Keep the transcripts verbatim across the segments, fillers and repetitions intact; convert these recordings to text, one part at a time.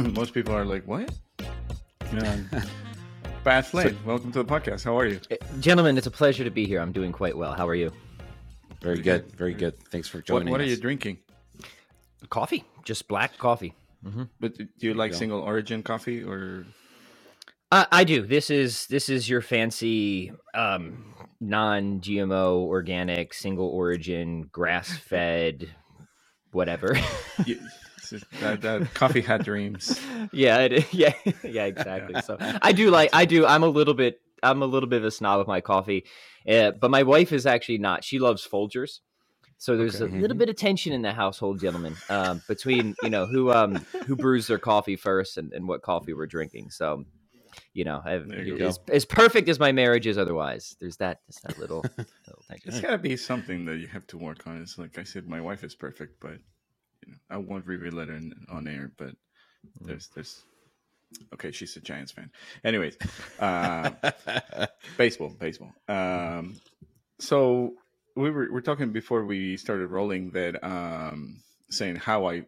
most people are like, what? You know, Pat Flynn, so, welcome to the podcast. How are you? Gentlemen, it's a pleasure to be here. I'm doing quite well. How are you? Very good. Very good. Thanks for joining us. What, what are you drinking? Coffee. Just black coffee. Mm-hmm. But do you like you single origin coffee or... Uh, I do. This is this is your fancy um, non-G M O, organic, single origin, grass-fed, whatever. you, that, that coffee had dreams. Yeah, it, yeah, yeah, exactly. So I do like. I do. I'm a little bit. I'm a little bit of a snob with my coffee, uh, but my wife is actually not. She loves Folgers. So there's okay. a little bit of tension in the household, gentlemen, um, between you know who um, who brews their coffee first and, and what coffee we're drinking. So. You know, I've, you as, as perfect as my marriage is otherwise, there's that, just that little, little thing. It's got to be something that you have to work on. It's like I said, my wife is perfect, but you know, I won't reveal it in, on air, but there's, there's, okay, she's a Giants fan. Anyways, uh, baseball, baseball. Um, so we were, we're talking before we started rolling that um, saying how I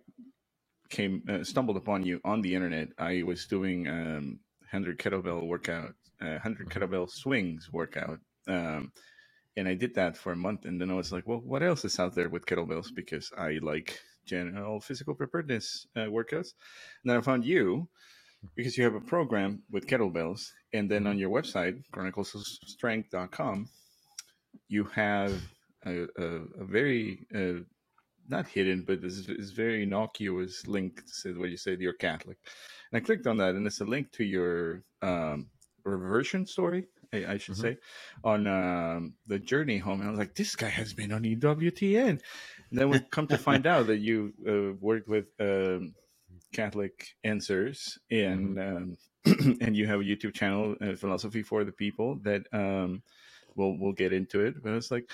came, uh, stumbled upon you on the internet. I was doing... Um, one hundred kettlebell workout, uh, one hundred kettlebell swings workout. Um, and I did that for a month. And then I was like, well, what else is out there with kettlebells? Because I like general physical preparedness uh, workouts. And then I found you because you have a program with kettlebells. And then on your website, Chronicles of Strength dot com, you have a, a, a very, uh, not hidden, but this is very innocuous link that says what you said, you're Catholic. I clicked on that, and it's a link to your um, reversion story, I, I should mm-hmm. say, on um, the journey home. And I was like, this guy has been on E W T N. And then we come to find out that you uh, worked with um, Catholic Answers, and mm-hmm. um, and you have a YouTube channel, uh, Philosophy for the People, that um, we'll, we'll get into it. But it's like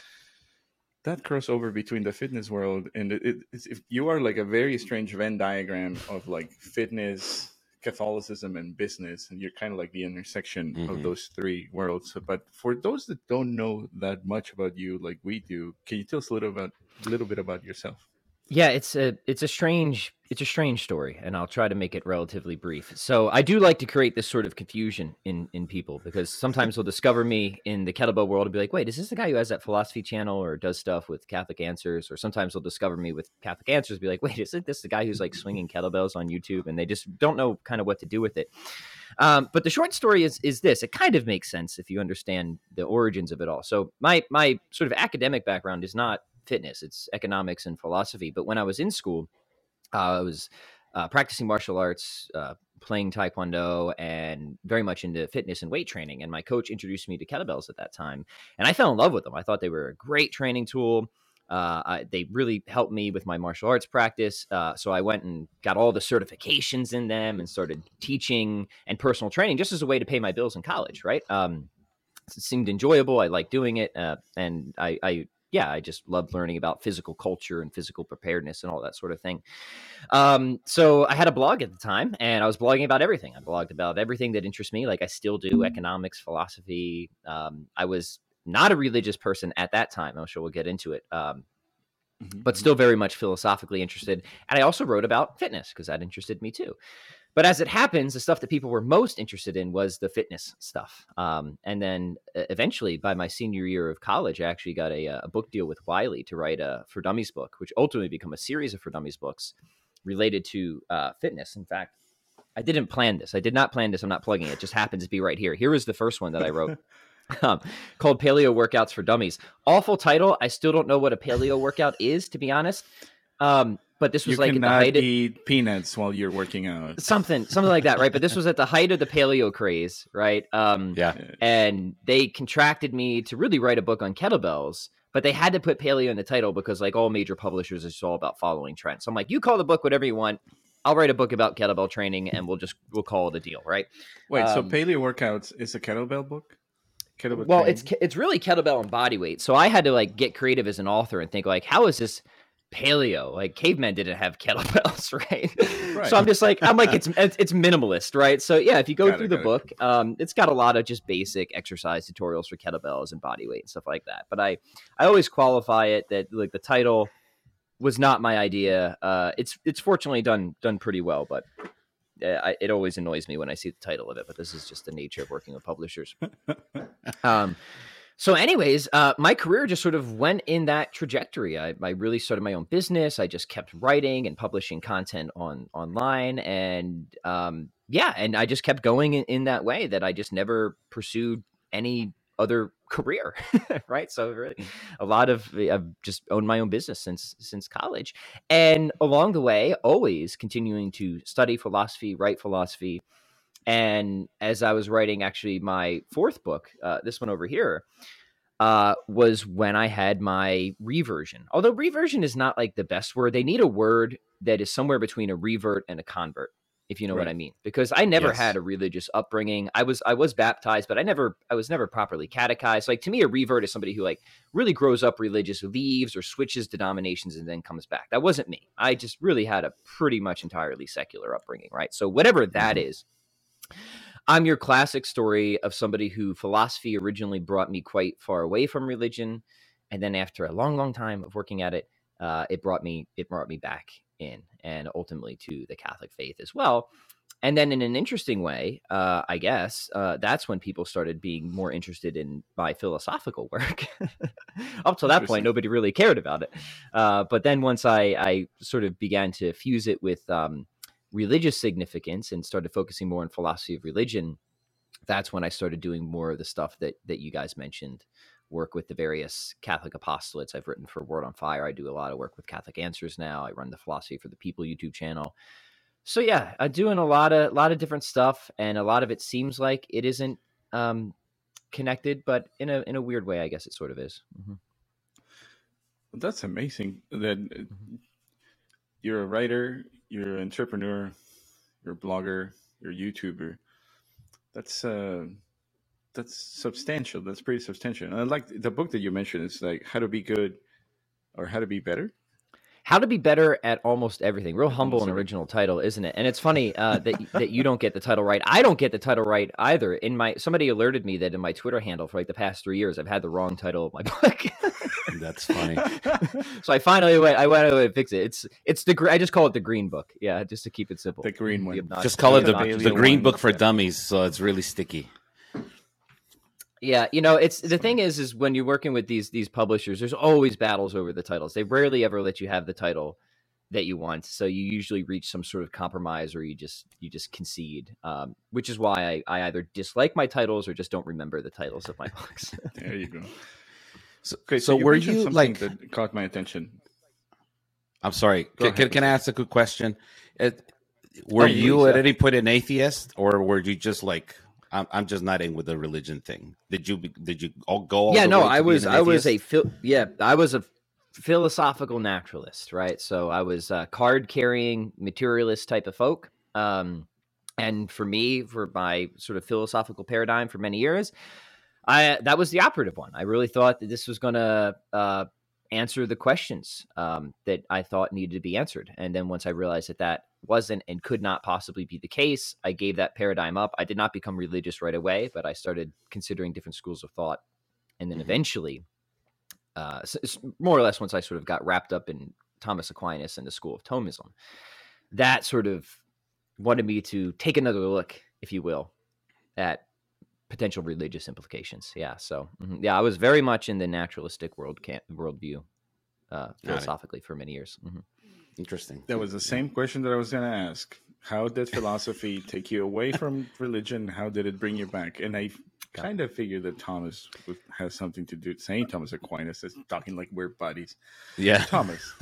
that crossover between the fitness world, and it, it, it's, if you are like a very strange Venn diagram of like fitness, Catholicism, and business, and you're kind of like the intersection mm-hmm. of those three worlds. But for those that don't know that much about you, like we do, can you tell us a little about a little bit about yourself? Yeah, it's a it's a strange it's a strange story, and I'll try to make it relatively brief. So I do like to create this sort of confusion in in people, because sometimes they'll discover me in the kettlebell world and be like, wait, is this the guy who has that philosophy channel or does stuff with Catholic Answers? Or sometimes they'll discover me with Catholic Answers and be like, wait, isn't this the guy who's like swinging kettlebells on YouTube? And they just don't know kind of what to do with it. Um, but the short story is is this. It kind of makes sense if you understand the origins of it all. So my my sort of academic background is not fitness, it's economics and philosophy. But when I was in school, uh, I was uh, practicing martial arts, uh, playing Taekwondo, and very much into fitness and weight training. And my coach introduced me to kettlebells at that time. And I fell in love with them. I thought they were a great training tool. Uh, I, they really helped me with my martial arts practice. Uh, so I went and got all the certifications in them and started teaching and personal training just as a way to pay my bills in college, right? Um, it seemed enjoyable. I liked doing it. Uh, and I, I yeah, I just loved learning about physical culture and physical preparedness and all that sort of thing. Um, so I had a blog at the time, and I was blogging about everything. I blogged about everything that interests me. Like I still do economics, philosophy. Um, I was not a religious person at that time. I'm sure we'll get into it. Um, mm-hmm. But still very much philosophically interested. And I also wrote about fitness because that interested me too. But as it happens, the stuff that people were most interested in was the fitness stuff. Um, and then eventually, by my senior year of college, I actually got a, a book deal with Wiley to write a For Dummies book, which ultimately became a series of For Dummies books related to uh, fitness. In fact, I didn't plan this. I did not plan this. I'm not plugging it. It just happens to be right here. Here is the first one that I wrote um, called Paleo Workouts for Dummies. Awful title. I still don't know what a paleo workout is, to be honest. Um, But this was you like at the height of eat peanuts while you're working out, something, something like that, right? But this was at the height of the paleo craze, right? Um, yeah. And they contracted me to really write a book on kettlebells, but they had to put paleo in the title because, like all major publishers, it's all about following trends. So I'm like, you call the book whatever you want. I'll write a book about kettlebell training, and we'll just we'll call it a deal, right? Wait, um, so Paleo Workouts is a kettlebell book? Kettlebell well, training? it's it's really kettlebell and body weight. So I had to like get creative as an author and think like, how is this paleo? Like cavemen didn't have kettlebells, right? right? So I'm just like, I'm like, it's it's minimalist, right? So yeah, if you go got through it, the book, it. um, it's got a lot of just basic exercise tutorials for kettlebells and body weight and stuff like that. But I, I always qualify it that like the title was not my idea. Uh, it's it's fortunately done done pretty well, but I, it always annoys me when I see the title of it, but this is just the nature of working with publishers. um, so anyways, uh, my career just sort of went in that trajectory. I, I really started my own business. I just kept writing and publishing content on online. And um, yeah, and I just kept going in, in that way that I just never pursued any other career. Right. So really a lot of, I've just owned my own business since, since college, and along the way, always continuing to study philosophy, write philosophy. And as I was writing, actually my fourth book, uh, this one over here, uh, was when I had my reversion, although reversion is not like the best word. They need a word that is somewhere between a revert and a convert, if you know right. what I mean, because I never yes. had a religious upbringing. I was, I was baptized, but I never, I was never properly catechized. Like, to me, a revert is somebody who like really grows up religious, leaves or switches denominations and then comes back. That wasn't me. I just really had a pretty much entirely secular upbringing. Right. So whatever that mm-hmm. is, I'm your classic story of somebody who philosophy originally brought me quite far away from religion. And then after a long, long time of working at it, uh, it brought me, it brought me back in, and ultimately to the Catholic faith as well. And then in an interesting way, uh, I guess, uh, that's when people started being more interested in my philosophical work. Up to that point, nobody really cared about it. Uh, but then once I, I sort of began to fuse it with um, religious significance and started focusing more on philosophy of religion, that's when I started doing more of the stuff that that you guys mentioned. Work with the various Catholic apostolates. I've written for Word on Fire. I do a lot of work with Catholic Answers now. I run the Philosophy for the People YouTube channel. So yeah, I'm doing a lot of lot of different stuff, and a lot of it seems like it isn't um, connected, but in a in a weird way, I guess it sort of is. Mm-hmm. That's amazing. That mm-hmm. you're a writer, you're an entrepreneur, you're a blogger, you're a YouTuber. That's uh That's substantial. That's pretty substantial. And I like the book that you mentioned. It's like How to Be Good or How to Be Better. How to Be Better at Almost Everything. Real humble almost and everything. Original title, isn't it? And it's funny uh, that that you don't get the title right. I don't get the title right either. In my somebody alerted me that in my Twitter handle for like the past three years, I've had the wrong title of my book. That's funny. So I finally went. I went away and fixed it. It's it's the I just call it the Green Book. Yeah, just to keep it simple. The Green One. The just call it the, the, the Green Book for Dummies. So it's really sticky. Yeah, you know, it's the thing is, is when you're working with these these publishers, there's always battles over the titles. They rarely ever let you have the title that you want, so you usually reach some sort of compromise, or you just you just concede. Um, which is why I, I either dislike my titles or just don't remember the titles of my books. There you go. So, okay, so, so you were you like that caught my attention? I'm sorry. Can, can can I ask a quick question? It, were oh, you at any point an atheist, or were you just like? I'm I'm just not in with the religion thing. Did you did you all go? All yeah, no, I was I was a phil- yeah, I was a philosophical naturalist, right? So I was a card carrying materialist type of folk. Um, and for me, for my sort of philosophical paradigm for many years, I that was the operative one. I really thought that this was going to uh, answer the questions um, that I thought needed to be answered. And then once I realized that that wasn't and could not possibly be the case, I gave that paradigm up. I did not become religious right away, but I started considering different schools of thought. And then eventually, uh, more or less once I sort of got wrapped up in Thomas Aquinas and the school of Thomism, that sort of wanted me to take another look, if you will, at potential religious implications. Yeah. So yeah, I was very much in the naturalistic world camp, worldview uh, philosophically for many years. Mm-hmm. Interesting. That was the same question that I was going to ask. How did philosophy take you away from religion? How did it bring you back? And I kind of figured that Thomas would, has something to do. Saint Thomas Aquinas is talking like weird buddies. Yeah, Thomas.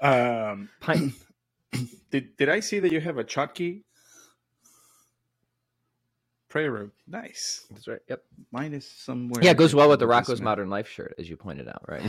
um, did did I see that you have a Chotki prayer robe? Nice. That's right. Yep. Mine is somewhere. Yeah, it goes well with the Rocco's Modern Life shirt, as you pointed out, right?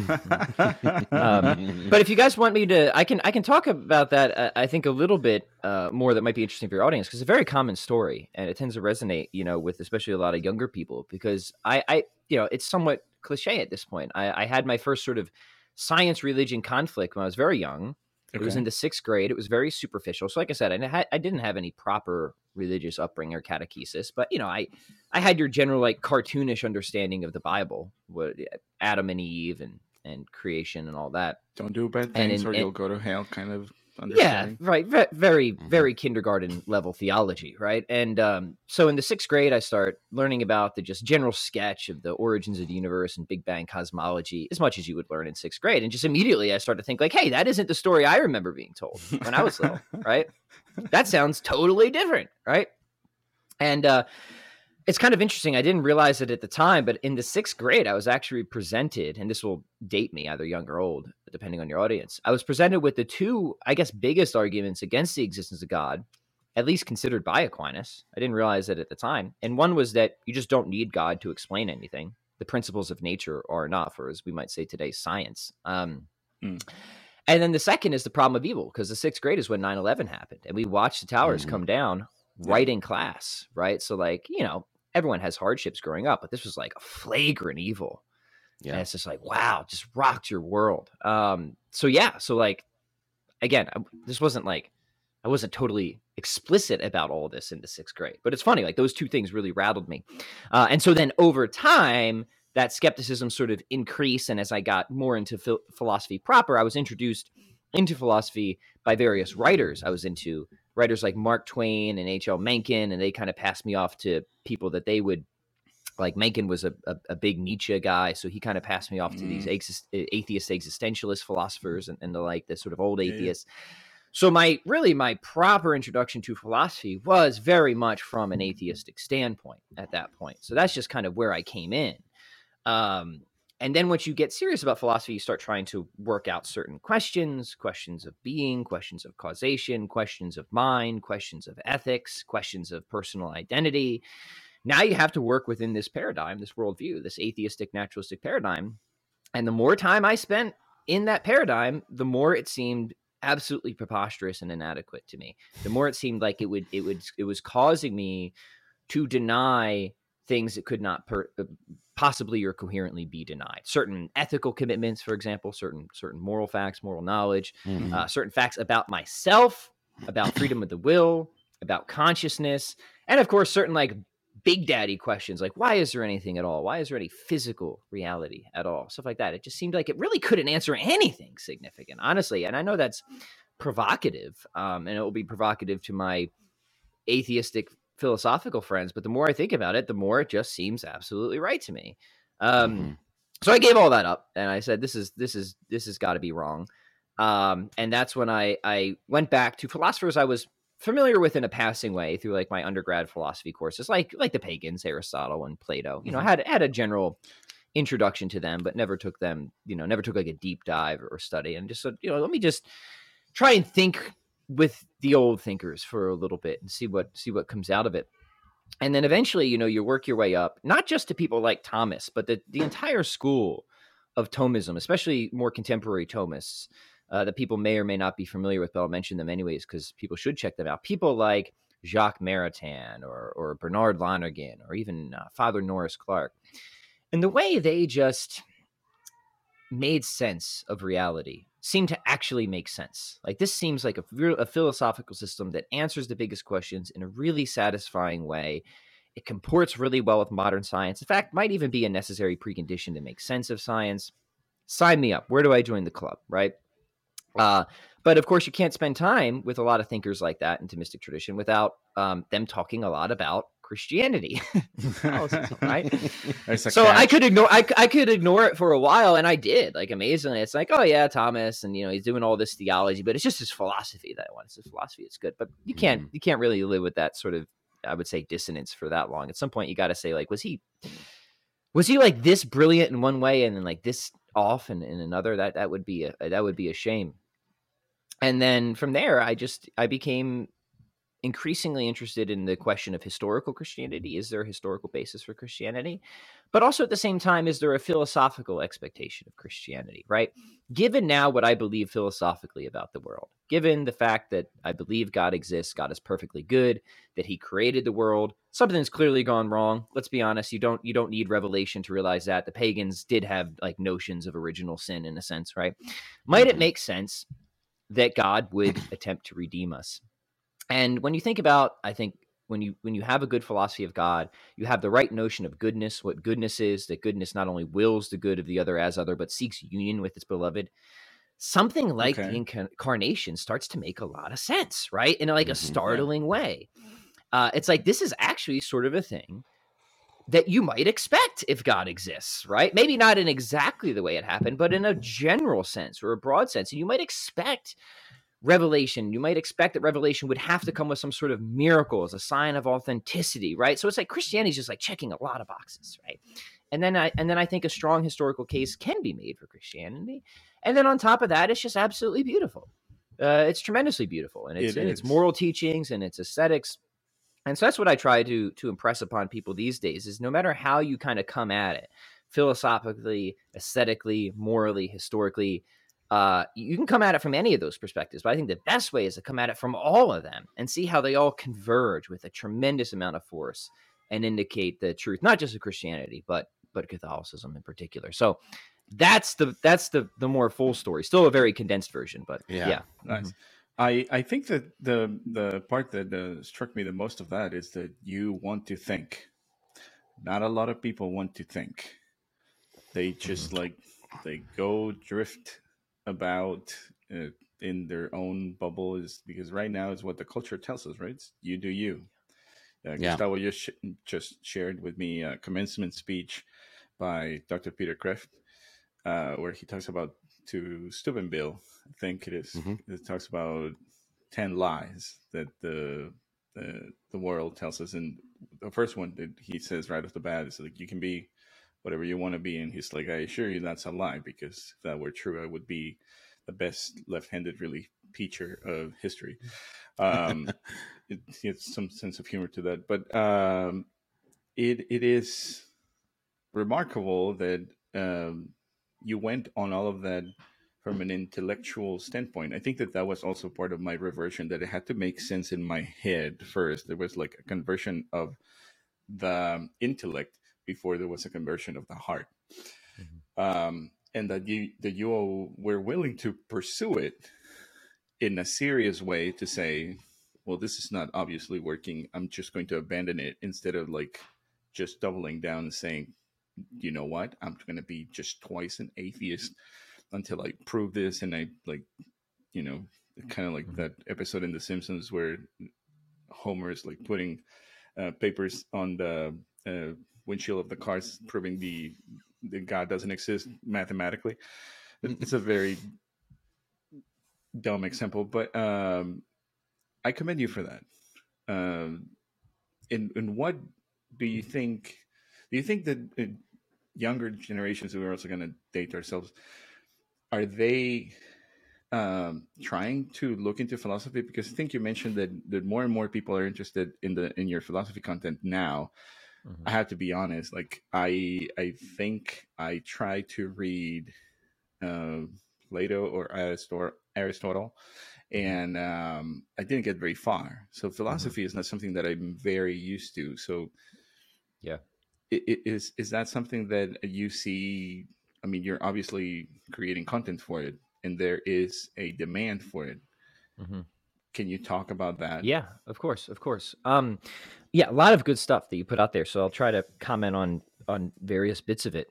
um, but if you guys want me to, I can I can talk about that. Uh, I think a little bit uh, more that might be interesting for your audience, because it's a very common story, and it tends to resonate, you know, with especially a lot of younger people. Because I, I you know, it's somewhat cliche at this point. I, I had my first sort of science religion conflict when I was very young. Okay. It was in the sixth grade. It was very superficial. So like I said, I, had, I didn't have any proper religious upbringing or catechesis, but you know, I, I had your general like cartoonish understanding of the Bible, what Adam and Eve and, and creation and all that. Don't do bad things and in, or you'll and, go to hell kind of understanding. Yeah, right. Ve- very, mm-hmm. very kindergarten level theology, right? And um, so in the sixth grade, I start learning about the just general sketch of the origins of the universe and Big Bang cosmology, as much as you would learn in sixth grade. And just immediately I start to think like, hey, that isn't the story I remember being told when I was little, right? That sounds totally different, right? And uh, it's kind of interesting. I didn't realize it at the time, but in the sixth grade, I was actually presented, and this will date me, either young or old, depending on your audience. I was presented with the two, I guess, biggest arguments against the existence of God, at least considered by Aquinas. I didn't realize it at the time. And one was that you just don't need God to explain anything. The principles of nature are enough, or as we might say today, science. Um, mm. And then the second is the problem of evil, because the sixth grade is when nine eleven happened, and we watched the towers mm-hmm. come down. Right in class, right? So like, you know, everyone has hardships growing up, but this was like a flagrant evil. Yeah. And it's just like, wow, just rocked your world. Um, so yeah, so like, again, I, this wasn't like, I wasn't totally explicit about all this in the sixth grade, but it's funny, like those two things really rattled me. Uh, and so then over time, that skepticism sort of increased. And as I got more into ph- philosophy proper, I was introduced into philosophy by various writers. I was into writers like Mark Twain and H L Mencken, and they kind of passed me off to people that they would, like Mencken was a, a, a big Nietzsche guy, so he kind of passed me off to mm. these exist, atheist existentialist philosophers and, and the like, the sort of old yeah. atheists. So my really my proper introduction to philosophy was very much from an atheistic standpoint at that point. So that's just kind of where I came in. Um, And then once you get serious about philosophy, you start trying to work out certain questions, questions of being, questions of causation, questions of mind, questions of ethics, questions of personal identity. Now you have to work within this paradigm, this worldview, this atheistic, naturalistic paradigm. And the more time I spent in that paradigm, the more it seemed absolutely preposterous and inadequate to me. The more it seemed like it would, it would, it was causing me to deny things that could not per, possibly or coherently be denied. Certain ethical commitments, for example, certain certain moral facts, moral knowledge, mm-hmm. uh, certain facts about myself, about freedom of the will, about consciousness, and of course, certain like big daddy questions, like why is there anything at all? Why is there any physical reality at all? Stuff like that. It just seemed like it really couldn't answer anything significant, honestly. And I know that's provocative, um, and it will be provocative to my atheistic philosophical friends, but the more I think about it, the more it just seems absolutely right to me. Um, mm-hmm. So I gave all that up and I said, this is, this is, this has got to be wrong. Um, and that's when I, I went back to philosophers I was familiar with in a passing way through like my undergrad philosophy courses, like, like the pagans, Aristotle and Plato, you know, mm-hmm. had, had a general introduction to them, but never took them, you know, never took like a deep dive or study, and just said, you know, let me just try and think with the old thinkers for a little bit and see what, see what comes out of it. And then eventually, you know, you work your way up, not just to people like Thomas, but the, the entire school of Thomism, especially more contemporary Thomists uh, that people may or may not be familiar with, but I'll mention them anyways, because people should check them out. People like Jacques Maritain or, or Bernard Lonergan, or even uh, Father Norris Clark. And the way they just made sense of reality seem to actually make sense. Like this seems like a, a philosophical system that answers the biggest questions in a really satisfying way. It comports really well with modern science. In fact, might even be a necessary precondition to make sense of science. Sign me up. Where do I join the club? Right. Uh, but of course you can't spend time with a lot of thinkers like that in Thomistic tradition without um, them talking a lot about Christianity, right? So catch. I could ignore, I, I could ignore it for a while, and I did. Like amazingly, it's like, oh yeah, Thomas, and you know he's doing all this theology, but it's just his philosophy that I want. It's his philosophy, it's good, but you can't, mm. you can't really live with that sort of, I would say, dissonance for that long. At some point, you got to say, like, was he, was he like this brilliant in one way, and then like this off in, in another? That that would be a that would be a shame. And then from there, I just I became increasingly interested in the question of historical Christianity. Is there a historical basis for Christianity? But also at the same time, is there a philosophical expectation of Christianity, right? Given now what I believe philosophically about the world, given the fact that I believe God exists, God is perfectly good, that he created the world, something's clearly gone wrong. Let's be honest. You don't, you don't need revelation to realize that. The pagans did have like notions of original sin in a sense, right? Might it make sense that God would attempt to redeem us? And when you think about, I think when you when you have a good philosophy of God, you have the right notion of goodness, what goodness is, that goodness not only wills the good of the other as other, but seeks union with its beloved. something like okay. the incarnation starts to make a lot of sense, right? In like mm-hmm. a startling yeah. way. Uh, it's like, this is actually sort of a thing that you might expect if God exists, right? Maybe not in exactly the way it happened, but in a general sense or a broad sense. And you might expect revelation. You might expect that revelation would have to come with some sort of miracle as a sign of authenticity, right? So it's like Christianity is just like checking a lot of boxes, right? And then I, and then I think a strong historical case can be made for Christianity. And then on top of that, it's just absolutely beautiful. Uh, it's tremendously beautiful. And it's, it and its moral teachings and its aesthetics. And so that's what I try to to impress upon people these days, is no matter how you kind of come at it, philosophically, aesthetically, morally, historically, uh, you can come at it from any of those perspectives. But I think the best way is to come at it from all of them and see how they all converge with a tremendous amount of force and indicate the truth, not just of Christianity, but but Catholicism in particular. So that's the that's the the more full story. Still a very condensed version, but yeah. yeah. Nice. Mm-hmm. I, I think that the the part that uh, struck me the most of that is that you want to think. Not a lot of people want to think. They just like, they go drift about uh, in their own bubble, is because right now is what the culture tells us, right? It's you do you. Uh, yeah. Gustavo just, sh- just shared with me a commencement speech by Doctor Peter Kreft, uh, where he talks about to Steubenville, I think it is. Mm-hmm. It talks about ten lies that the, the the world tells us, and the first one that he says right off the bat is like, you can be whatever you want to be, and he's like, I assure you that's a lie, because if that were true, I would be the best left-handed relief teacher of history. Um, it, it's some sense of humor to that, but um, it it is remarkable that. Um, You went on all of that from an intellectual standpoint. I think that that was also part of my reversion, that it had to make sense in my head first. There was like a conversion of the intellect before there was a conversion of the heart. Mm-hmm. Um, and that you, that you all were willing to pursue it in a serious way to say, well, this is not obviously working. I'm just going to abandon it, instead of like just doubling down and saying, you know what, I'm going to be just twice an atheist until I prove this. And I like, you know, kind of like that episode in The Simpsons where Homer is like putting uh, papers on the uh, windshield of the cars, proving the, the God doesn't exist mathematically. It's a very dumb example, but um, I commend you for that. Um, and, and what do you think, do you think that uh, younger generations, who are also going to date ourselves, are they um, trying to look into philosophy? Because I think you mentioned that, that more and more people are interested in the in your philosophy content now. Mm-hmm. I have to be honest; like I, I think I try to read uh, Plato or Aristotle, Aristotle, and um, I didn't get very far. So philosophy mm-hmm. is not something that I'm very used to. So, yeah. Is is that something that you see? I mean, you're obviously creating content for it, and there is a demand for it. Mm-hmm. Can you talk about that? Yeah, of course, of course. Um, yeah, a lot of good stuff that you put out there. So I'll try to comment on on various bits of it.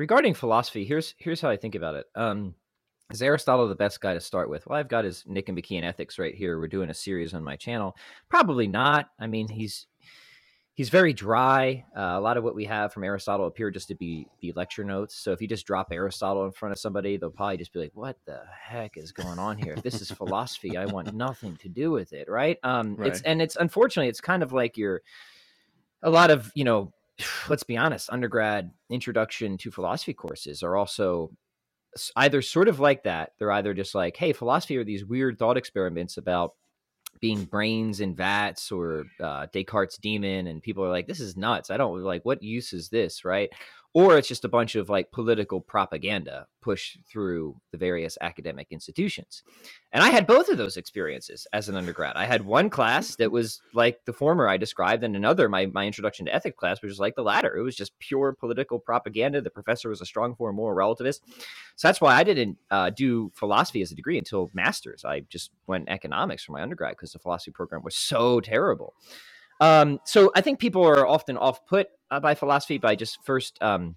Regarding philosophy, here's here's how I think about it. Um, is Aristotle the best guy to start with? Well, I've got his Nicomachean Ethics right here. We're doing a series on my channel. Probably not. I mean, he's. He's very dry. Uh, a lot of what we have from Aristotle appear just to be be lecture notes. So if you just drop Aristotle in front of somebody, they'll probably just be like, what the heck is going on here? If this is philosophy, I want nothing to do with it, right? Um, right. It's, and it's unfortunately, it's kind of like your a lot of, you know, let's be honest, undergrad introduction to philosophy courses are also either sort of like that. They're either just like, hey, philosophy are these weird thought experiments about being brains in vats, or uh, Descartes' demon, and people are like, this is nuts. I don't like, what use is this, right? Or it's just a bunch of like political propaganda pushed through the various academic institutions. And I had both of those experiences as an undergrad. I had one class that was like the former I described, and another, my, my introduction to ethics class, which was like the latter. It was just pure political propaganda. The professor was a strong form moral relativist. So that's why I didn't uh, do philosophy as a degree until master's. I just went economics for my undergrad because the philosophy program was so terrible. Um, so I think people are often off put uh, by philosophy by just first um,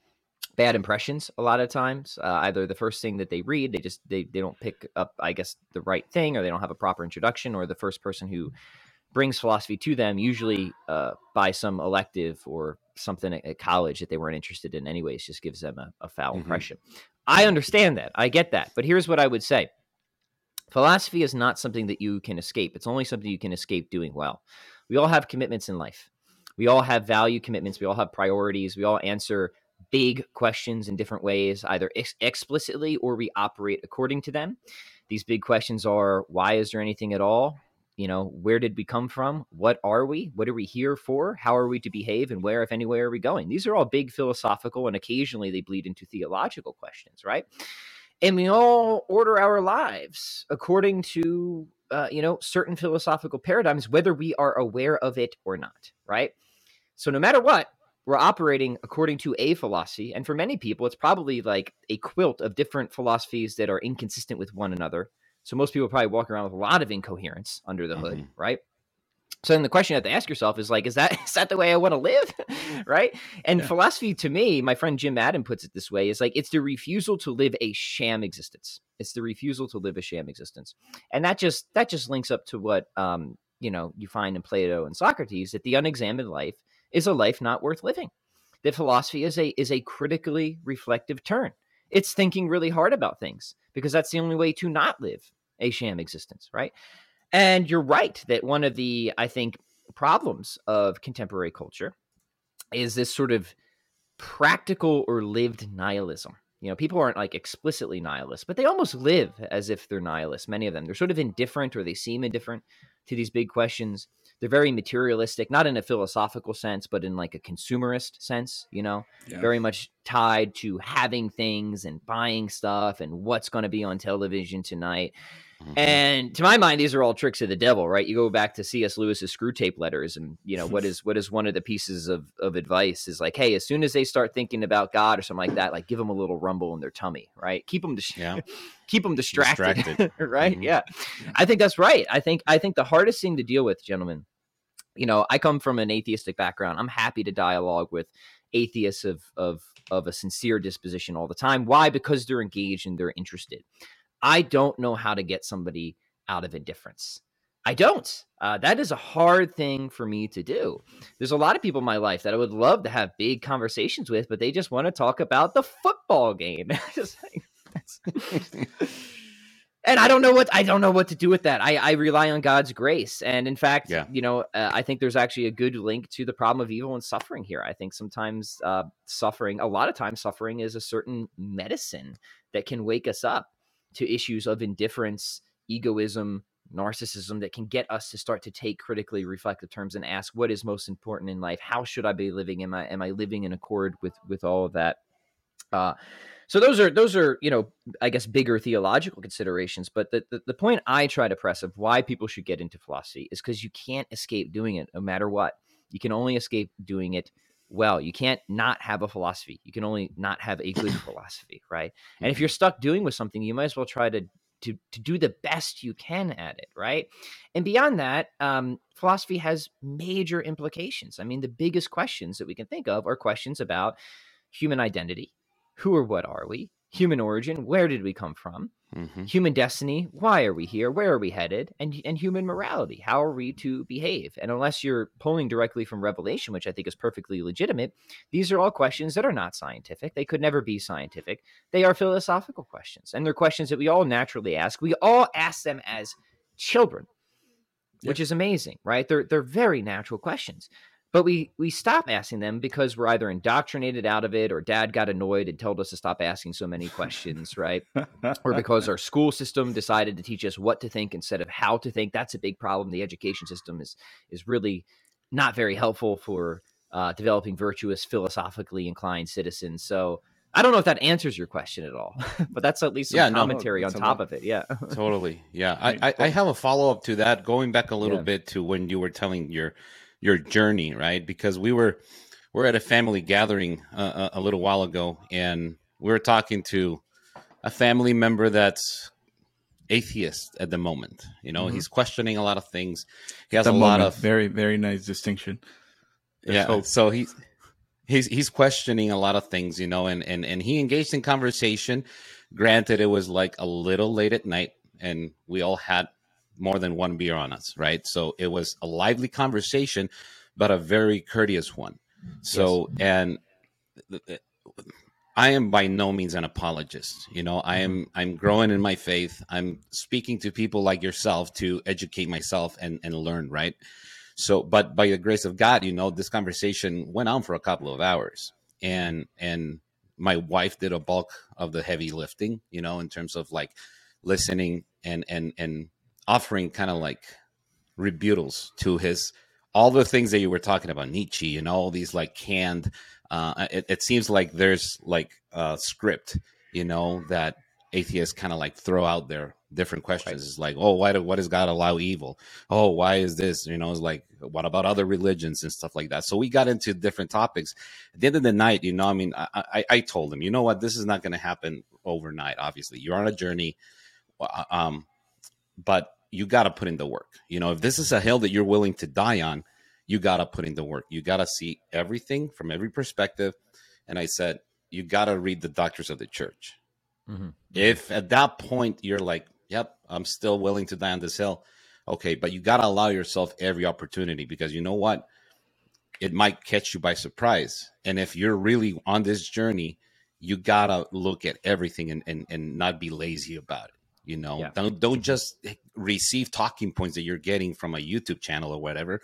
bad impressions a lot of times. Uh, either the first thing that they read, they just they they don't pick up, I guess, the right thing, or they don't have a proper introduction, or the first person who brings philosophy to them, usually uh, by some elective or something at, at college that they weren't interested in anyways, just gives them a, a foul mm-hmm. impression. I understand that. I get that. But here's what I would say. Philosophy is not something that you can escape. It's only something you can escape doing well. We all have commitments in life. We all have value commitments. We all have priorities. We all answer big questions in different ways, either ex- explicitly or we operate according to them. These big questions are, why is there anything at all? You know, where did we come from? What are we? What are we here for? How are we to behave? And where, if anywhere, are we going? These are all big philosophical, and occasionally they bleed into theological questions, right? And we all order our lives according to, uh, you know, certain philosophical paradigms, whether we are aware of it or not, right? So no matter what, we're operating according to a philosophy. And for many people, it's probably like a quilt of different philosophies that are inconsistent with one another. So most people probably walk around with a lot of incoherence under the mm-hmm. hood, right? So then the question you have to ask yourself is like, is that is that the way I want to live, right? And yeah. philosophy to me, my friend Jim Madden puts it this way, is like, it's the refusal to live a sham existence. It's the refusal to live a sham existence. And that just that just links up to what, um, you know, you find in Plato and Socrates, that the unexamined life is a life not worth living. That philosophy is a is a critically reflective turn. It's thinking really hard about things, because that's the only way to not live a sham existence, right? And you're right that one of the, I think, problems of contemporary culture is this sort of practical or lived nihilism. You know, people aren't like explicitly nihilists, but they almost live as if they're nihilists, many of them. They're sort of indifferent, or they seem indifferent to these big questions. They're very materialistic, not in a philosophical sense, but in like a consumerist sense, you know, yeah. very much tied to having things and buying stuff and what's going to be on television tonight. Mm-hmm. And to my mind, these are all tricks of the devil, right? You go back to C S Lewis's Screwtape Letters, and you know, what is what is one of the pieces of, of advice is like, hey, as soon as they start thinking about God or something like that, like give them a little rumble in their tummy, right? Keep them, dis- yeah. keep them distracted, distracted. right? Mm-hmm. Yeah. yeah, I think that's right. I think I think the hardest thing to deal with, gentlemen, you know, I come from an atheistic background. I'm happy to dialogue with atheists of of of a sincere disposition all the time. Why? Because they're engaged and they're interested. I don't know how to get somebody out of indifference. I don't. Uh, that is a hard thing for me to do. There's a lot of people in my life that I would love to have big conversations with, but they just want to talk about the football game. And I don't know what I don't know what to do with that. I, I rely on God's grace. And in fact, yeah. you know, uh, I think there's actually a good link to the problem of evil and suffering here. I think sometimes uh, suffering, a lot of times suffering is a certain medicine that can wake us up to issues of indifference, egoism, narcissism that can get us to start to take critically reflective terms and ask, what is most important in life? How should I be living? Am I am I living in accord with with all of that? Uh, so those are those are you know I guess bigger theological considerations. But the the, the point I try to press of why people should get into philosophy is because you can't escape doing it no matter what. You can only escape doing it. Well, you can't not have a philosophy. You can only not have a good philosophy, right? And if you're stuck doing with something, you might as well try to to to do the best you can at it, right? And beyond that, um, philosophy has major implications. I mean, the biggest questions that we can think of are questions about human identity. Who or what are we? Human origin, where did we come from? Mm-hmm. Human destiny, why are we here? Where are we headed? And and human morality, how are we to behave? And unless you're pulling directly from Revelation, which I think is perfectly legitimate, these are all questions that are not scientific. They could never be scientific. They are philosophical questions. And they're questions that we all naturally ask. We all ask them as children, yeah. which is amazing, right? They're they're very natural questions. But we we stop asking them because we're either indoctrinated out of it, or dad got annoyed and told us to stop asking so many questions, right? Or because our school system decided to teach us what to think instead of how to think. That's a big problem. The education system is is really not very helpful for uh, developing virtuous, philosophically inclined citizens. So I don't know if that answers your question at all, but that's at least some yeah, commentary no, on top of it. Yeah, totally. Yeah, I, I, I have a follow-up to that, going back a little yeah. bit to when you were telling your your journey, right? Because we were we're at a family gathering uh, a little while ago, and we were talking to a family member that's atheist at the moment. You know, mm-hmm. he's questioning a lot of things. He has a moment. lot of very, very nice distinction. There's yeah. hope. So he he's he's questioning a lot of things, you know, and and and he engaged in conversation. Granted, it was like a little late at night, and we all had more than one beer on us, right? So it was a lively conversation, but a very courteous one. So, yes. and I am by no means an apologist. You know, I am, I'm growing in my faith. I'm speaking to people like yourself to educate myself and, and learn, right? So, but by the grace of God, you know, this conversation went on for a couple of hours, and, and my wife did a bulk of the heavy lifting, you know, in terms of like listening and, and, and offering kind of like rebuttals to his, all the things that you were talking about, Nietzsche and all these like canned, uh, it, it seems like there's like a script, you know, that atheists kind of like throw out there, different questions. Right. It's like, oh, why do, why does God allow evil? Oh, why is this? You know, it's like, what about other religions and stuff like that? So we got into different topics. At the end of the night, you know, I mean, I, I, I told him, you know what, this is not going to happen overnight. Obviously you're on a journey, um, but you got to put in the work. You know, if this is a hill that you're willing to die on, you got to put in the work. You got to see everything from every perspective. And I said, you got to read the doctors of the church. Mm-hmm. If at that point you're like, yep, I'm still willing to die on this hill. Okay. But you got to allow yourself every opportunity, because you know what? It might catch you by surprise. And if you're really on this journey, you got to look at everything and, and, and not be lazy about it. You know, yeah. don't don't just receive talking points that you're getting from a YouTube channel or whatever.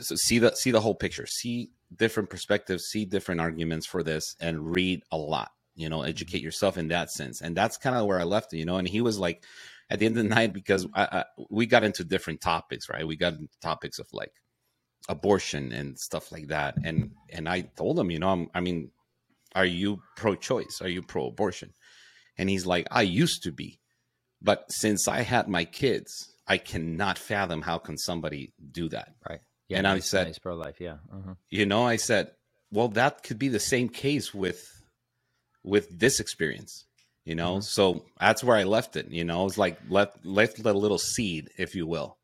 So see the see the whole picture, see different perspectives, see different arguments for this, and read a lot. You know, educate yourself in that sense, and that's kind of where I left it. You know, and he was like, at the end of the night, because I, I, we got into different topics, right? We got into topics of like abortion and stuff like that, and and I told him, you know, I'm, I mean, are you pro-choice? Are you pro-abortion? And he's like, I used to be, but since I had my kids, I cannot fathom how can somebody do that. Right. Yeah. And nice, I said, nice pro-life. Yeah. Uh-huh. You know, I said, well, that could be the same case with, with this experience, you know? Mm-hmm. So that's where I left it, you know, it's like left, left a little seed, if you will.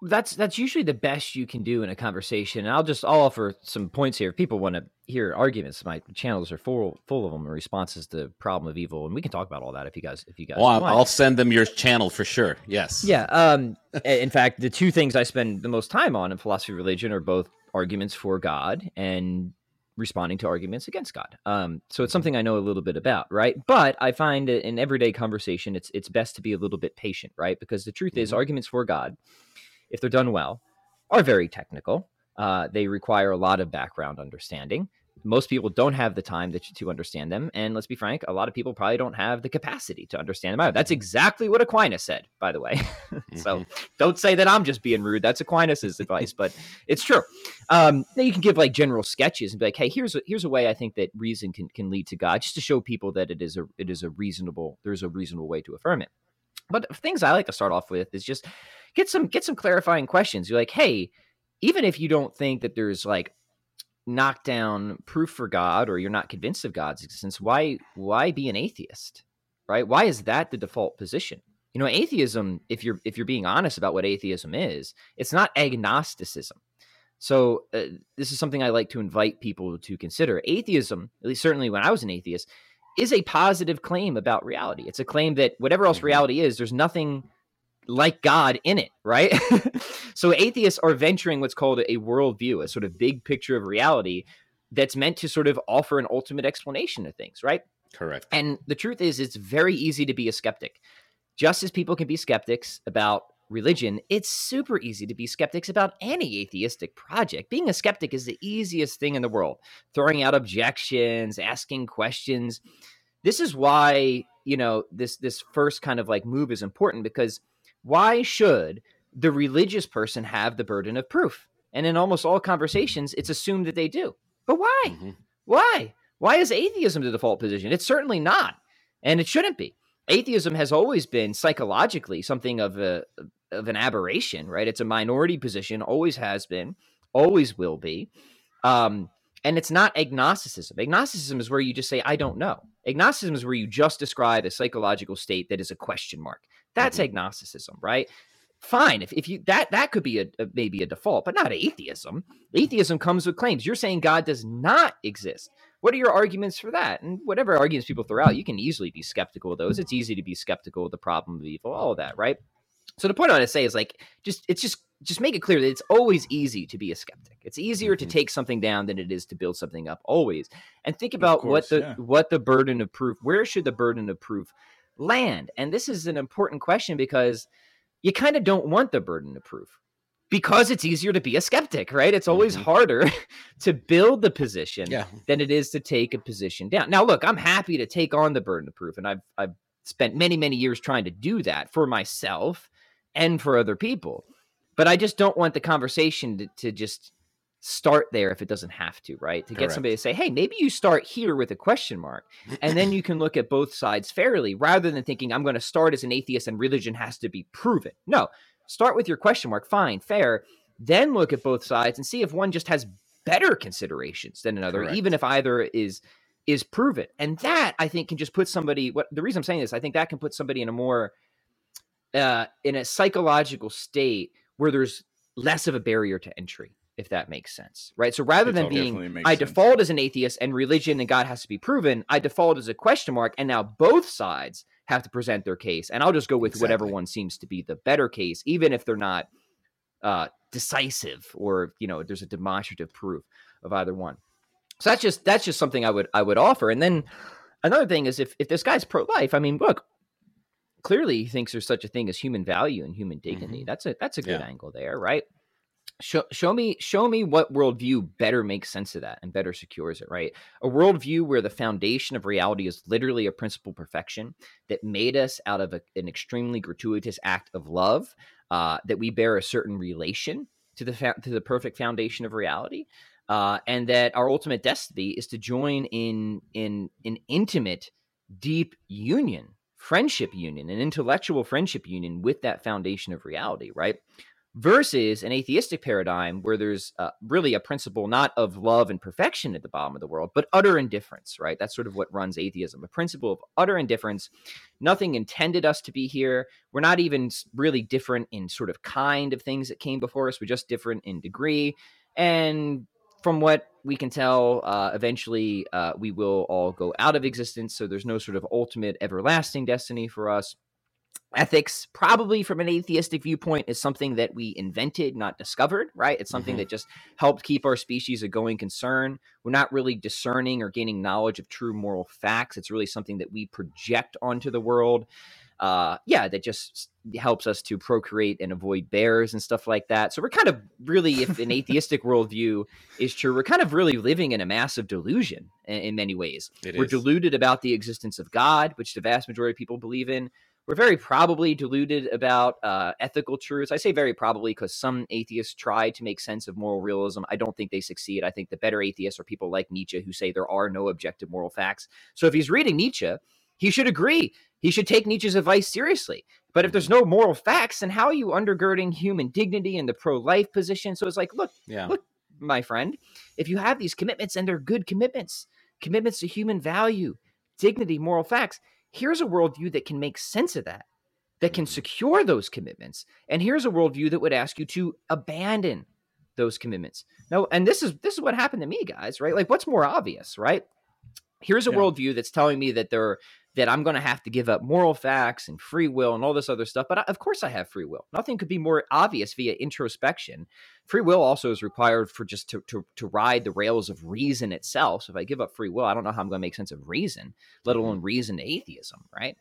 That's, that's usually the best you can do in a conversation. And I'll just, I'll offer some points here. If people want to hear arguments, my channels are full, full of them, and responses to the problem of evil. And we can talk about all that if you guys, if you guys well, want. I'll send them your channel for sure. Yes. Yeah. Um, in fact, the two things I spend the most time on in philosophy of religion are both arguments for God and responding to arguments against God. Um, so it's something I know a little bit about, right? But I find that in everyday conversation, it's, it's best to be a little bit patient, right? Because the truth mm-hmm. is arguments for God, if they're done well, are very technical. Uh, they require a lot of background understanding. Most people don't have the time that, to understand them. And let's be frank, a lot of people probably don't have the capacity to understand them either. That's exactly what Aquinas said, by the way. So don't say that I'm just being rude. That's Aquinas's advice, but it's true. Um, you can give like general sketches and be like, hey, here's a, here's a way I think that reason can, can lead to God, just to show people that it is a, it is a reasonable, there's a reasonable way to affirm it. But things I like to start off with is just get some get some clarifying questions. You're like, hey, even if you don't think that there's like knockdown proof for God, or you're not convinced of God's existence, why why be an atheist, right? Why is that the default position? You know, atheism, if you're if you're being honest about what atheism is, it's not agnosticism. So uh, this is something I like to invite people to consider. Atheism, at least certainly when I was an atheist, is a positive claim about reality. It's a claim that whatever else reality is, there's nothing like God in it, right? So atheists are venturing what's called a worldview, a sort of big picture of reality that's meant to sort of offer an ultimate explanation of things, right? Correct. And the truth is, it's very easy to be a skeptic. Just as people can be skeptics about religion, it's super easy to be skeptics about any atheistic project. Being a skeptic is the easiest thing in the world. Throwing out objections, asking questions. This is why, you know, this this first kind of like move is important, because why should the religious person have the burden of proof? And in almost all conversations, it's assumed that they do. But why? Mm-hmm. Why? Why is atheism the default position? It's certainly not, and it shouldn't be. Atheism has always been psychologically something of a of an aberration, right? It's a minority position, always has been, always will be. Um, and it's not agnosticism. Agnosticism is where you just say, I don't know. Agnosticism is where you just describe a psychological state that is a question mark. That's mm-hmm. agnosticism, right? fine. If, if you that that could be a, a maybe a default, but not atheism. Atheism comes with claims. You're saying God does not exist. What are your arguments for that? And whatever arguments people throw out, you can easily be skeptical of those. It's easy to be skeptical of the problem of evil, all of that, right? So the point I want to say is like, just it's just just make it clear that it's always easy to be a skeptic. It's easier mm-hmm. to take something down than it is to build something up, always. And think about course, what the yeah. what the burden of proof, where should the burden of proof land? And this is an important question because you kind of don't want the burden of proof because it's easier to be a skeptic, right? It's always mm-hmm. harder to build the position yeah. than it is to take a position down. Now, look, I'm happy to take on the burden of proof, and I've I've spent many, many years trying to do that for myself and for other people. But I just don't want the conversation to, to just start there if it doesn't have to, right? To get Correct. Somebody to say, hey, maybe you start here with a question mark, and then you can look at both sides fairly rather than thinking I'm going to start as an atheist and religion has to be proven. No, start with your question mark, fine, fair, then look at both sides and see if one just has better considerations than another, Correct. Even if either is is proven. And that, I think, can just put somebody, what the reason I'm saying this, I think that can put somebody in a more, uh, in a psychological state where there's less of a barrier to entry, if that makes sense, right? So rather it than being, I default sense. As an atheist and religion and God has to be proven, I default as a question mark, and now both sides have to present their case, and I'll just go with exactly. whatever one seems to be the better case, even if they're not uh, decisive or, you know, there's a demonstrative proof of either one. So that's just that's just something I would I would offer. And then another thing is if, if this guy's pro-life, I mean, look, clearly he thinks there's such a thing as human value and human dignity. Mm-hmm. That's a that's a good yeah. angle there, right? Show, show me show me what worldview better makes sense of that and better secures it, right? A worldview where the foundation of reality is literally a principle perfection that made us out of a, an extremely gratuitous act of love, uh, that we bear a certain relation to the fa- to the perfect foundation of reality, uh, and that our ultimate destiny is to join in in an intimate, deep union. Friendship union, an intellectual friendship union with that foundation of reality, right? Versus an atheistic paradigm where there's uh, really a principle not of love and perfection at the bottom of the world, but utter indifference, right? That's sort of what runs atheism, a principle of utter indifference. Nothing intended us to be here. We're not even really different in sort of kind of things that came before us. We're just different in degree. And from what we can tell, uh, eventually uh, we will all go out of existence. So there's no sort of ultimate everlasting destiny for us. Ethics, probably from an atheistic viewpoint, is something that we invented, not discovered, right? It's something mm-hmm. that just helped keep our species a going concern. We're not really discerning or gaining knowledge of true moral facts. It's really something that we project onto the world. Uh, yeah, that just helps us to procreate and avoid bears and stuff like that. So we're kind of really, if an atheistic worldview is true, we're kind of really living in a massive delusion in, in many ways. It we're is. deluded about the existence of God, which the vast majority of people believe in. We're very probably deluded about uh, ethical truths. I say very probably because some atheists try to make sense of moral realism. I don't think they succeed. I think the better atheists are people like Nietzsche who say there are no objective moral facts. So if he's reading Nietzsche, he should agree. He should take Nietzsche's advice seriously. But if there's no moral facts, then how are you undergirding human dignity and the pro-life position? So it's like, look, yeah. look, my friend, if you have these commitments, and they're good commitments, commitments to human value, dignity, moral facts, here's a worldview that can make sense of that, that can secure those commitments. And here's a worldview that would ask you to abandon those commitments. Now, and this is this is what happened to me, guys, right? Like, what's more obvious, right? Here's a yeah. worldview that's telling me that there that I'm going to have to give up moral facts and free will and all this other stuff. But I, of course I have free will. Nothing could be more obvious via introspection. Free will also is required for just to, to, to ride the rails of reason itself. So if I give up free will, I don't know how I'm going to make sense of reason, let alone reason to atheism, right?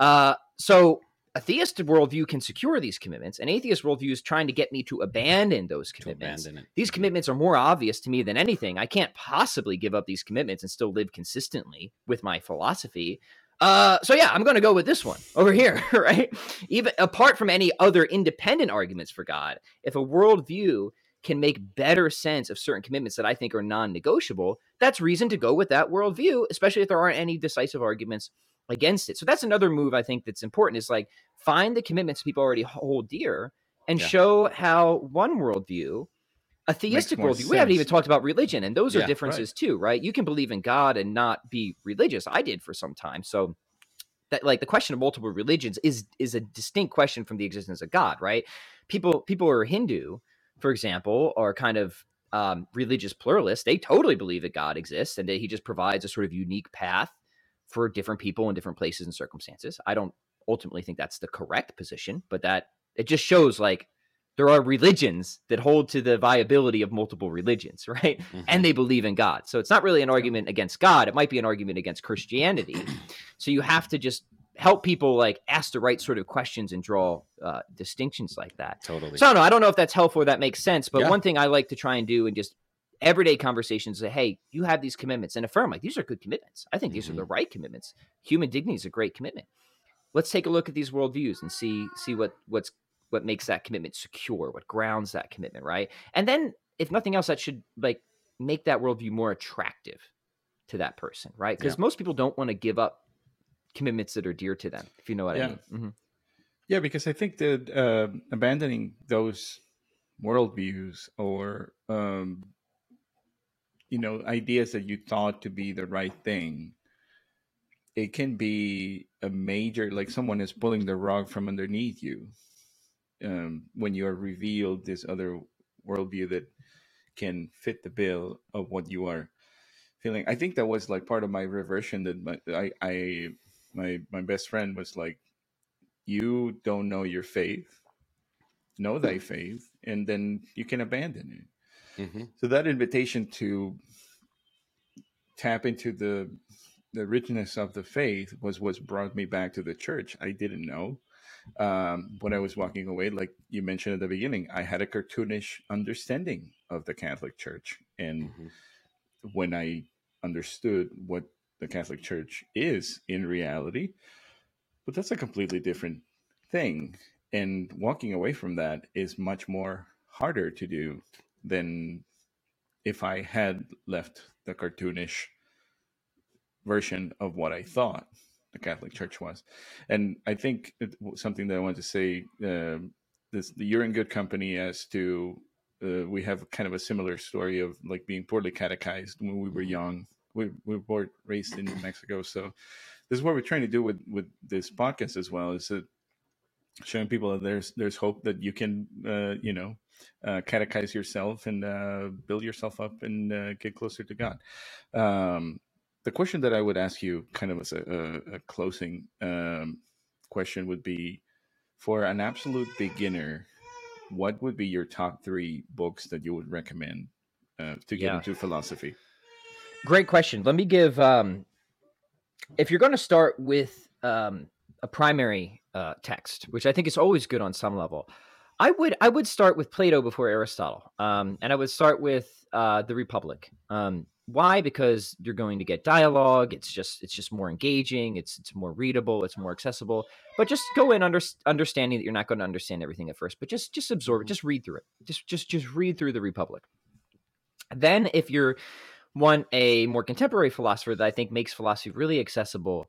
Uh, so a theist worldview can secure these commitments. An atheist worldview is trying to get me to abandon those commitments. Abandon these commitments are more obvious to me than anything. I can't possibly give up these commitments and still live consistently with my philosophy. Uh, so yeah, I'm going to go with this one over here, right? Even apart from any other independent arguments for God, if a worldview can make better sense of certain commitments that I think are non-negotiable, that's reason to go with that worldview, especially if there aren't any decisive arguments against it. So that's another move I think that's important, is like find the commitments people already hold dear and yeah. show how one worldview, a theistic worldview, sense. We haven't even talked about religion, and those yeah, are differences right. too, right? You can believe in God and not be religious. I did for some time. So that like the question of multiple religions is is a distinct question from the existence of God, right? People people who are Hindu, for example, are kind of um, religious pluralists. They totally believe that God exists and that he just provides a sort of unique path for different people in different places and circumstances. I don't ultimately think that's the correct position, but that it just shows like there are religions that hold to the viability of multiple religions, right? Mm-hmm. And they believe in God. So it's not really an argument against God. It might be an argument against Christianity. So you have to just help people like ask the right sort of questions and draw uh, distinctions like that. Totally. So I don't know, I don't know if that's helpful or that makes sense, but yeah. One thing I like to try and do in just everyday conversations is that, hey, you have these commitments, and affirm like these are good commitments. I think mm-hmm. these are the right commitments. Human dignity is a great commitment. Let's take a look at these worldviews and see see what what's what makes that commitment secure, what grounds that commitment, right? And then if nothing else, that should like make that worldview more attractive to that person, right? Because yeah. most people don't want to give up commitments that are dear to them, if you know what yeah. I mean. Mm-hmm. Yeah, because I think that uh, abandoning those worldviews or, um, you know, ideas that you thought to be the right thing, it can be a major, like someone is pulling the rug from underneath you. Um, when you are revealed this other worldview that can fit the bill of what you are feeling. I think that was like part of my reversion that my, I, I, my, my best friend was like, you don't know your faith, know thy faith, and then you can abandon it. Mm-hmm. So that invitation to tap into the, the richness of the faith was what's brought me back to the church. I didn't know. Um, when I was walking away, like you mentioned at the beginning, I had a cartoonish understanding of the Catholic Church. And mm-hmm. when I understood what the Catholic Church is in reality, but that's a completely different thing. And walking away from that is much more harder to do than if I had left the cartoonish version of what I thought the Catholic Church was. And I think it, something that I wanted to say, uh, this, you're in good company as to, uh, we have kind of a similar story of like being poorly catechized when we were young. We, we were raised in New Mexico. So this is what we're trying to do with, with this podcast as well, is that showing people that there's, there's hope that you can, uh, you know, uh, catechize yourself and uh, build yourself up and uh, get closer to God. Um, The question that I would ask you kind of as a, a, a closing um, question would be, for an absolute beginner, what would be your top three books that you would recommend uh, to get yeah. into philosophy? Great question. Let me give, um, if you're going to start with um, a primary uh, text, which I think is always good on some level, I would I would start with Plato before Aristotle. Um, and I would start with uh, The Republic. Um Why? Because you're going to get dialogue. It's just it's just more engaging. It's it's more readable. It's more accessible. But just go in under, understanding that you're not going to understand everything at first. But just just absorb it. Just read through it. Just just just read through The Republic. Then, if you want a more contemporary philosopher that I think makes philosophy really accessible,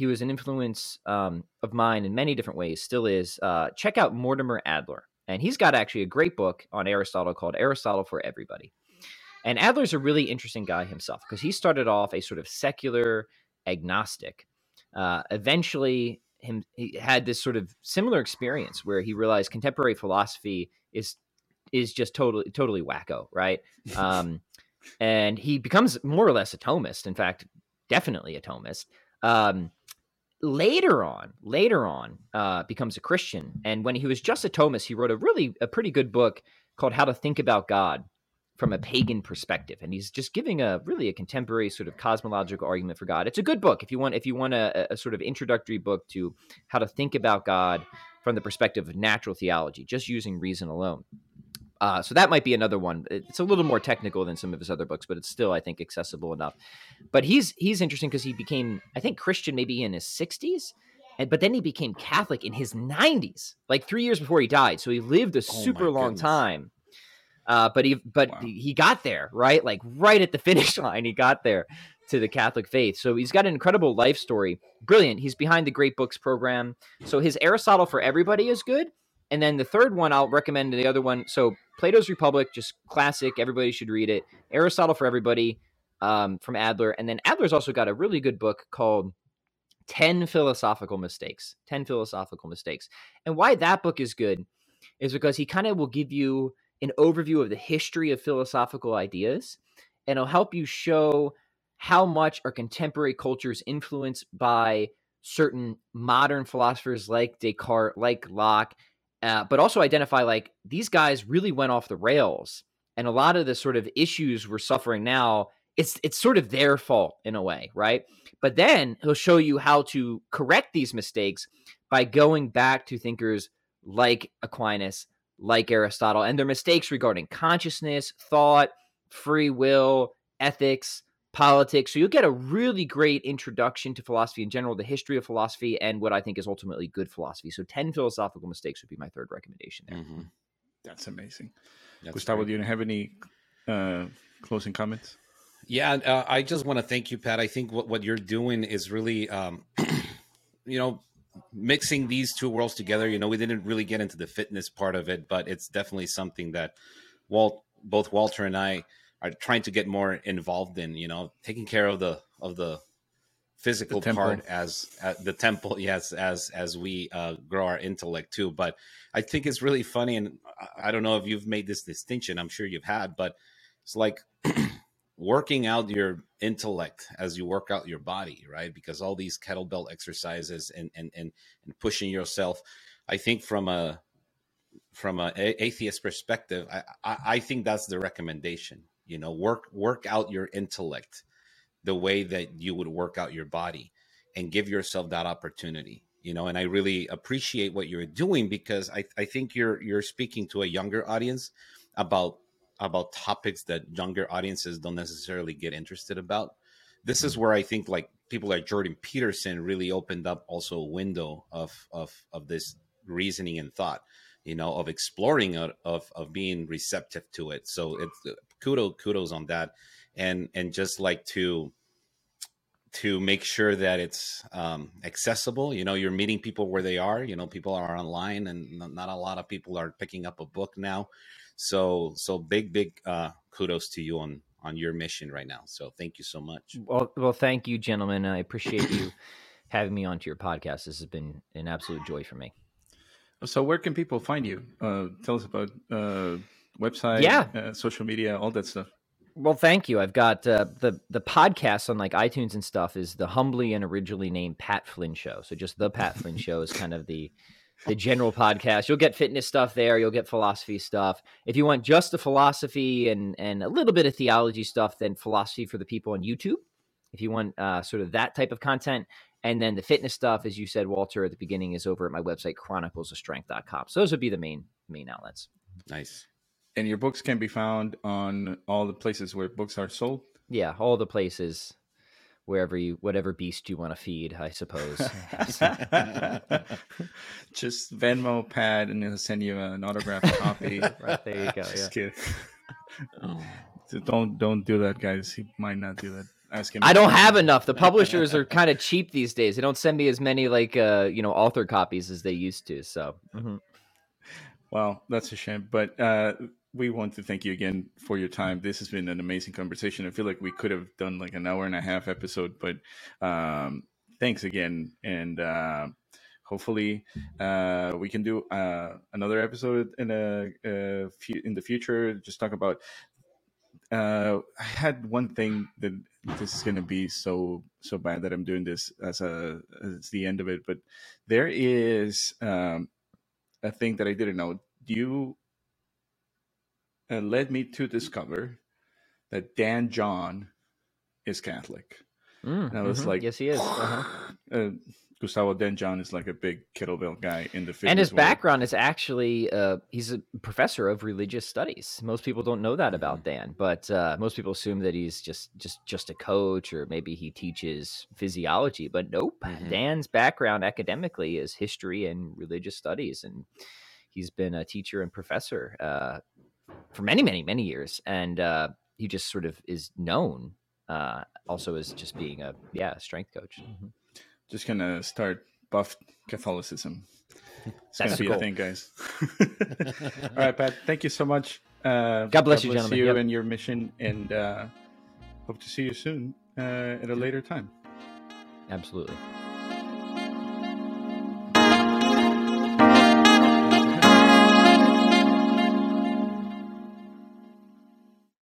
he was an influence um, of mine in many different ways. Still is. Uh, check out Mortimer Adler, and he's got actually a great book on Aristotle called Aristotle for Everybody. And Adler's a really interesting guy himself because he started off a sort of secular agnostic. Uh, eventually, him, he had this sort of similar experience where he realized contemporary philosophy is is just totally totally wacko, right? Um, and he becomes more or less a Thomist. In fact, definitely a Thomist. Um, later on, later on, uh, becomes a Christian. And when he was just a Thomist, he wrote a really a pretty good book called How to Think About God from a Pagan Perspective. And he's just giving a really a contemporary sort of cosmological argument for God. It's a good book. If you want, if you want a, a sort of introductory book to how to think about God from the perspective of natural theology, just using reason alone. Uh, so that might be another one. It's a little more technical than some of his other books, but it's still, I think, accessible enough. But he's, he's interesting because he became, I think, Christian maybe in his sixties, and, but then he became Catholic in his nineties, like three years before he died. So he lived a oh super long time. Uh, but he, but wow. he got there, right? Like right at the finish line, he got there to the Catholic faith. So he's got an incredible life story. Brilliant. He's behind the Great Books program. So his Aristotle for Everybody is good. And then the third one, I'll recommend the other one. So Plato's Republic, just classic. Everybody should read it. Aristotle for Everybody um, from Adler. And then Adler's also got a really good book called Ten Philosophical Mistakes. Ten Philosophical Mistakes. And why that book is good is because he kind of will give you an overview of the history of philosophical ideas, and it'll help you show how much our contemporary culture is influenced by certain modern philosophers like Descartes, like Locke, uh, but also identify like these guys really went off the rails, and a lot of the sort of issues we're suffering now, it's it's sort of their fault in a way, right? But then he'll show you how to correct these mistakes by going back to thinkers like Aquinas, like Aristotle, and their mistakes regarding consciousness, thought, free will, ethics, politics. So you'll get a really great introduction to philosophy in general, the history of philosophy, and what I think is ultimately good philosophy. So ten Philosophical Mistakes would be my third recommendation there. Mm-hmm. That's amazing. That's Gustavo, great. Do you have any uh, closing comments? Yeah, uh, I just want to thank you, Pat. I think what, what you're doing is really, um, you know, mixing these two worlds together. You know, we didn't really get into the fitness part of it, but it's definitely something that Walt, both Walter and I are trying to get more involved in, you know, taking care of the of the physical the part as, as the temple, yes, as as we uh, grow our intellect too. But I think it's really funny, and I don't know if you've made this distinction. I'm sure you've had, but it's like working out your intellect as you work out your body, right? Because all these kettlebell exercises and and and, and pushing yourself, I think from a from a atheist perspective, I, I I think that's the recommendation. You know, work work out your intellect the way that you would work out your body, and give yourself that opportunity. You know, and I really appreciate what you're doing, because I I think you're you're speaking to a younger audience about. about topics that younger audiences don't necessarily get interested about. This is where I think like people like Jordan Peterson really opened up also a window of, of, of this reasoning and thought, you know, of exploring, of, of being receptive to it. So it's kudos, kudos on that. And, and just like to, to make sure that it's um, accessible, you know, you're meeting people where they are, you know, people are online, and not a lot of people are picking up a book now. So, so big, big uh, kudos to you on, on your mission right now. So thank you so much. Well, well, thank you, gentlemen. I appreciate you having me onto your podcast. This has been an absolute joy for me. So where can people find you? Uh, tell us about uh, website, yeah. uh, social media, all that stuff. Well, thank you. I've got uh, the, the podcast on like iTunes and stuff is the humbly and originally named Pat Flynn Show. So just the Pat Flynn Show is kind of the the general podcast. You'll get fitness stuff there. You'll get philosophy stuff. If you want just the philosophy and, and a little bit of theology stuff, then Philosophy for the People on YouTube. If you want uh, sort of that type of content. And then the fitness stuff, as you said, Walter, at the beginning, is over at my website, Chronicles of Strength dot com. So those would be the main, main outlets. Nice. And your books can be found on all the places where books are sold? Yeah, all the places. Wherever you, whatever beast you want to feed, I suppose. Just Venmo Pat, and it'll send you an autographed copy. Right, there you go. Just yeah. kidding. So don't don't do that, guys. He might not do that. Ask him. I don't have him. Enough. The publishers are kind of cheap these days. They don't send me as many like uh, you know author copies as they used to. So, mm-hmm. Well, that's a shame, but. Uh, We want to thank you again for your time. This has been an amazing conversation. I feel like we could have done like an hour and a half episode, but um, thanks again. And uh, hopefully uh, we can do uh, another episode in a, a few, in the future. Just talk about, uh, I had one thing that this is going to be so, so bad that I'm doing this as a, as the end of it, but there is um, a thing that I didn't know. Do you, Uh, led me to discover that Dan John is Catholic. Mm, and I was mm-hmm. like, yes, he is. Uh-huh. uh, Gustavo, Dan John is like a big kettlebell guy in the fitness And his world. Background is actually, uh, he's a professor of religious studies. Most people don't know that about Dan, but uh, most people assume that he's just, just, just a coach, or maybe he teaches physiology, but nope. Mm-hmm. Dan's background academically is history and religious studies. And he's been a teacher and professor, uh, for many, many, many years. And uh, he just sort of is known uh, also as just being a, yeah, strength coach. Mm-hmm. Just going to start buff Catholicism. It's going to be cool. A thing, guys. All right, Pat, thank you so much. Uh, God bless God you, bless gentlemen. You yep. and your mission, and uh, hope to see you soon uh, at a later time. Absolutely.